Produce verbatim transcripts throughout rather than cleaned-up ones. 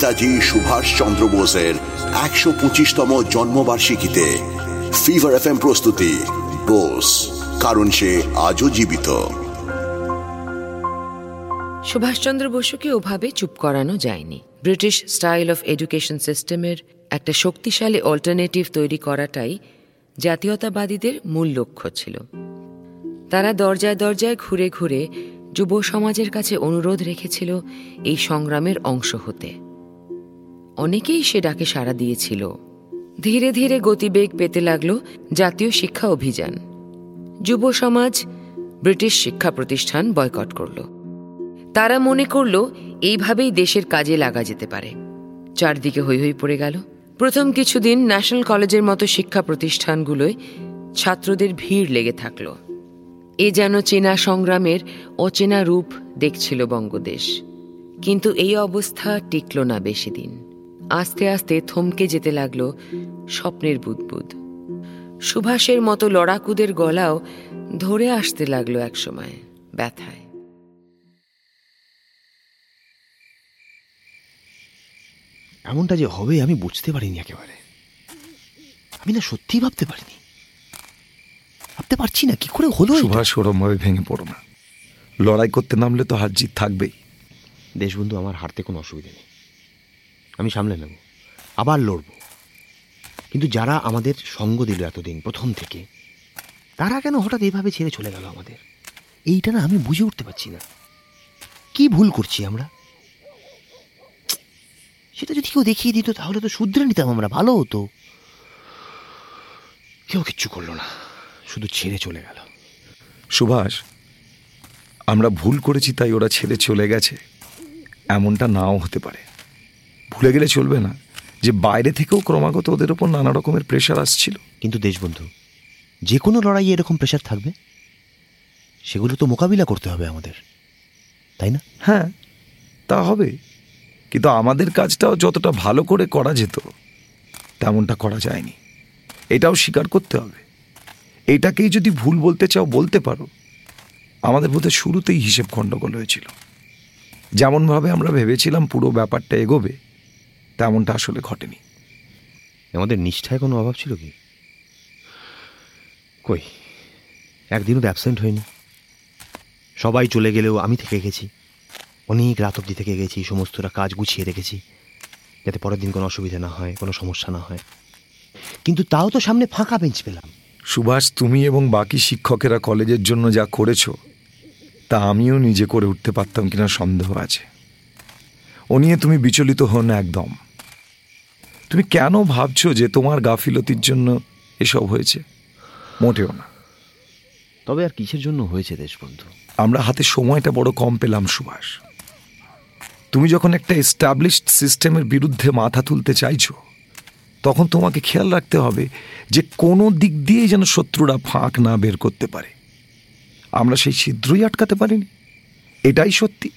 নেতাজি সুভাষ চন্দ্র বোসের একশো পঁচিশতম জন্মবার্ষিকীতে ফিভার এফ এম প্রস্তুতি বোস, কারণ সে আজও জীবিত। সুভাষচন্দ্র বসুকে ওভাবে চুপ করানো যায়নি। ব্রিটিশ স্টাইল অফ এডুকেশন সিস্টেমের একটা শক্তিশালী অল্টারনেটিভ তৈরি করাটাই জাতীয়তাবাদীদের মূল লক্ষ্য ছিল। তারা দরজায় দরজায় ঘুরে ঘুরে যুব সমাজের কাছে অনুরোধ রেখেছিল এই সংগ্রামের অংশ হতে। অনেকেই সে ডাকে সাড়া দিয়েছিল। ধীরে ধীরে গতিবেগ পেতে লাগল জাতীয় শিক্ষা অভিযান। যুব সমাজ ব্রিটিশ শিক্ষা প্রতিষ্ঠান বয়কট করল। তারা মনে করল এইভাবেই দেশের কাজে লাগা যেতে পারে। চারদিকে হৈ হৈ পড়ে গেল। প্রথম কিছুদিন ন্যাশনাল কলেজের মতো শিক্ষা প্রতিষ্ঠানগুলোয় ছাত্রদের ভিড় লেগে থাকল। এ যেন চেনা সংগ্রামের অচেনা রূপ দেখছিল বঙ্গদেশ। কিন্তু এই অবস্থা টিকল না বেশি দিন। আস্তে আস্তে থমকে যেতে লাগল স্বপ্নের বুদবুদ। সুভাষের মতো লড়াকুদের গলাও ধরে আসতে লাগলো একসময় ব্যথায়। এমনটা যে হবে আমি বুঝতে পারিনি একেবারে। আমি না সত্যি ভাবতে পারিনি, ভাবতে পারছি না কি করে হলো। সুভাষ ওরমভাবে ভেঙে পড়ো না, লড়াই করতে নামলে তো হার জিত থাকবেই। দেশবন্ধু, আমার হারতে কোনো অসুবিধা নেই, আমি সামলে নেব, আবার লড়ব। কিন্তু যারা আমাদের সঙ্গ দিল এতদিন প্রথম থেকে, তারা কেন হঠাৎ এইভাবে ছেড়ে চলে গেল আমাদের? এইটা না আমি বুঝে উঠতে পারছি না। কি ভুল করছি আমরা? সেটা যদি কেউ দেখিয়ে দিত তাহলে তো শুধরে নিতাম আমরা, ভালো হতো। কেউ কিচ্ছু করলো না, শুধু ছেড়ে চলে গেল। সুভাষ, আমরা ভুল করেছি তাই ওরা ছেড়ে চলে গেছে এমনটা নাও হতে পারে। ভুলে গেলে চলবে না যে বাইরে থেকেও ক্রমাগত ওদের ওপর নানা রকমের প্রেশার আসছিল। কিন্তু দেশবন্ধু, যে কোনো লড়াইয়ে এরকম প্রেশার থাকবে, সেগুলো তো মোকাবিলা করতে হবে আমাদের, তাই না? হ্যাঁ, তা হবে, কিন্তু আমাদের কাজটাও যতটা ভালো করে করা যেত তেমনটা করা যায়নি, এটাও স্বীকার করতে হবে। এটাকেই যদি ভুল বলতে চাও বলতে পারো। আমাদের বোধহয় শুরুতেই হিসেব গণ্ডগোল হয়েছিল। যেমনভাবে আমরা ভেবেছিলাম পুরো ব্যাপারটা এগোবে তেমনটা আসলে ঘটেনি। আমাদের নিষ্ঠায় কোনো অভাব ছিল কি? কই, একদিনও অ্যাবসেন্ট হয়নি। সবাই চলে গেলেও আমি থেকে গেছি, অনেক রাত অবধি থেকে গেছি। সমস্তরা কাজ গুছিয়ে রেখেছি যাতে পরের দিন কোনো অসুবিধা না হয়, কোনো সমস্যা না হয়। কিন্তু তাও তো সামনে ফাঁকা বেঞ্চ পেলাম। সুভাষ, তুমি এবং বাকি শিক্ষকেরা কলেজের জন্য যা করেছো তা আমিও নিজে করে উঠতে পারতাম কিনা সন্দেহ আছে। ও নিয়ে তুমি বিচলিত হও না একদম। তুমি কেন ভাবছো যে তোমার গাফিলতির জন্য এসব হয়েছে? মোটেও না। তবে আর কিসের জন্য হয়েছে দেশবন্ধু? আমরা হাতে সময়টা বড় কম পেলাম সুভাষ। তুমি যখন একটা এস্টাবলিশড সিস্টেমের বিরুদ্ধে মাথা তুলতে চাইছো তখন তোমাকে খেয়াল রাখতে হবে যে কোনো দিক দিয়েই যেন শত্রুরা ফাঁক না বের করতে পারে। আমরা সেই ছিদ্রই আটকাতে পারিনি, এটাই সত্যি।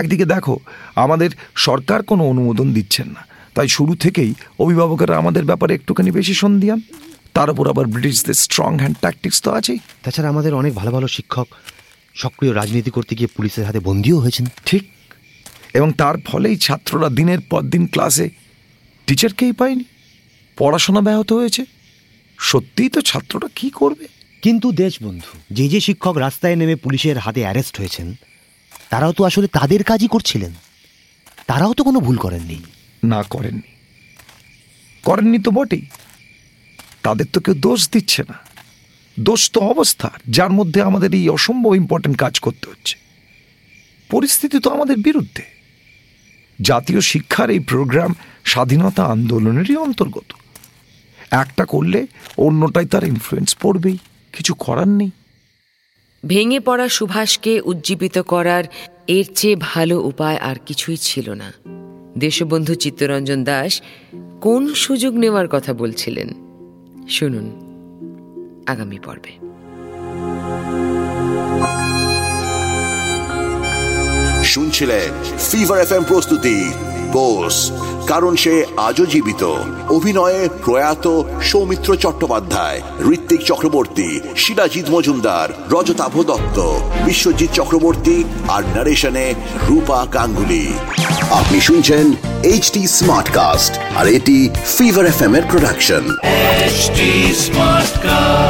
একদিকে দেখো, আমাদের সরকার কোনো অনুমোদন দিচ্ছেন না, তাই শুরু থেকেই অভিভাবকরা আমাদের ব্যাপারে একটুখানি বেশি সন্দিহান। তার উপর আবার ব্রিটিশদের স্ট্রং হ্যান্ড ট্যাকটিক্স তো আছেই। তাছাড়া আমাদের অনেক ভালো ভালো শিক্ষক সক্রিয় রাজনীতি করতে গিয়ে পুলিশের হাতে বন্দিও হয়েছেন। ঠিক, এবং তার ফলেই ছাত্ররা দিনের পর দিন ক্লাসে টিচারকেই পায়নি, পড়াশোনা ব্যাহত হয়েছে। সত্যিই তো ছাত্ররা কি করবে? কিন্তু দেশবন্ধু, যে যে শিক্ষক রাস্তায় নেমে পুলিশের হাতে অ্যারেস্ট হয়েছেন তারাও তো আসলে তাদের কাজই করছিলেন, তারাও তো কোনো ভুল করেননি। না, করেননি করেননি তো বটেই, তাদের তো কেউ দোষ দিচ্ছে না। দোষ তো অবস্থার, যার মধ্যে আমাদের এই অসম্ভব ইম্পর্টেন্ট কাজ করতে হচ্ছে। পরিস্থিতি তো আমাদের বিরুদ্ধে। জাতীয় শিক্ষার এই প্রোগ্রাম স্বাধীনতা আন্দোলনেরই অন্তর্গত। একটা করলে অন্যটাই তার ইনফ্লুয়েন্স পড়বেই, কিছু করার নেই। ভেঙে পড়া সুভাষকে উজ্জীবিত করার এর চেয়ে ভালো উপায় আর কিছুই ছিল না। দেশবন্ধু চিত্তরঞ্জন দাস কোন সুযোগ নেওয়ার কথা বলছিলেন শুনুন আগামী পর্বে। শুনছিলেন ফিভার এফএম প্রস্তুতি বোস, কারণ সে আজও জীবিত। অভিনয়ে প্রয়াত সৌমিত্র চট্টোপাধ্যায়, ঋত্বিক চক্রবর্তী, শিলাজিৎ মজুমদার, রজত আবহদত্ত, বিশ্বজিৎ চক্রবর্তী আর নারেশনে রূপা কাঙ্গুলি। আপনি শুনছেন এইচডি স্মার্টকাস্ট আর এটি ফিভার এফএম এর প্রোডাকশন। এইচডি স্মার্টকাস্ট।